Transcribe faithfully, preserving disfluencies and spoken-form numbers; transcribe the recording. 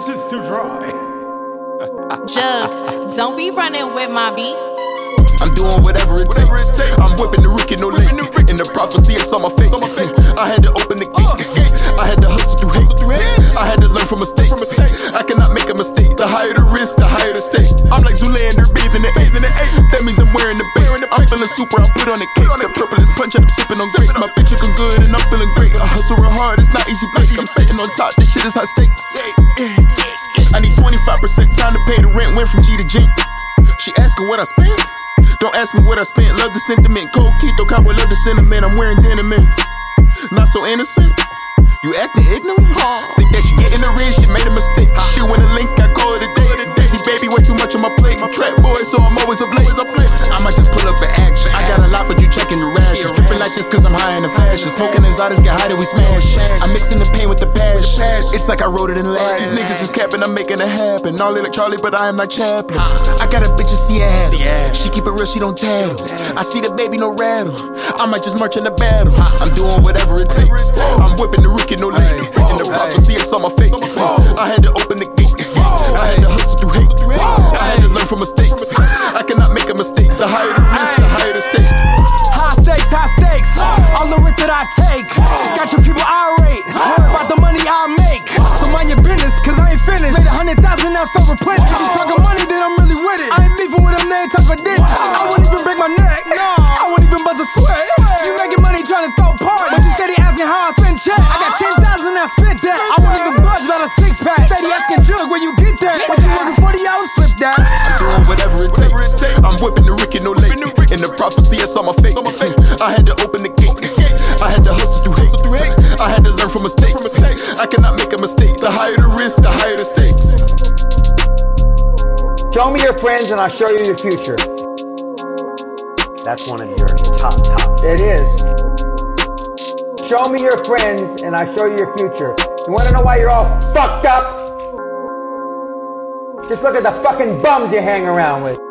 This is too dry. Jug, don't be running with my beat. I'm doing whatever it whatever takes. It takes. I'm whipping the Rick and no link. In the prophecy, it's on my face. I had to open the gate. Uh, I had to hustle through hate. I had to learn from mistakes. From mistakes. I cannot make a mistake. The higher the risk, the higher the stake. I'm like Zoolander, bathing in eight. That means I'm wearing the bait. I'm feeling super. I put on the cake. The purple is punch and I'm sipping on grape. My bitch looking good and I'm feeling great. I hustle real hard. It's not easy. Break. I'm sitting on top. This shit is high stakes. I need twenty-five percent time to pay the rent. Went from G to G. She asking what I spent. Don't ask me what I spent. Love the sentiment. Cold keto cowboy. Love the sentiment. I'm wearing denim. Not so innocent. You acting ignorant. Think that she getting the red. She made a mistake. She went a link. I call it a day. Dizzy baby. Way too much on my plate. My trap boy, so I'm always a blaze. I might just pull up for action. I got a lot, but you checking the rashes. Tripping like this cause I'm high in the fashion. Smoking exotics, get high that we smash. I'm mixing the pain with the passion. It's like I wrote it in last. These niggas is capping. I'm making it happen. All they like Charlie, but I am not Chaplin. I got a bitch in Seattle. She keep it real, she don't tattle. I see the baby, no rattle. I might just march in the battle. I'm doing whatever it takes. I'm whipping the Rick. No link. In the prophecy, it's on my face. I had to open the gate. I had to hustle through hate. I had to learn from mistakes. I cannot make a mistake. The higher the risk, the higher the stakes. High stakes, high stakes. All the risks that I take. Got your people irate about the money I make. So mind your business, cause I ain't finished. Made a hundred thousand, now felt replenished. If you talking money, then I'm really with it. I ain't beefing with them, they ain't talking dick. I wouldn't even break my neck. I wouldn't even buzz a sweat. You making money trying to throw parties. But you steady asking how I spend check. I got ten thousand, I spent that. I won't even budge about a six pack. Steady asking Jug where you get that. What you working for, the I would flip that. I'm doing whatever it takes. I'm whipping the Rick and no lake. In the prophecy, it's on my face. I had to open the gate. I had to hustle through hate. I had to learn from mistakes. I cannot make a mistake. The higher the risk, the higher the stakes. Show me your friends and I'll show you your future. That's one of your top, top. It is. Show me your friends, and I show you your future. You want to know why you're all fucked up? Just look at the fucking bums you hang around with.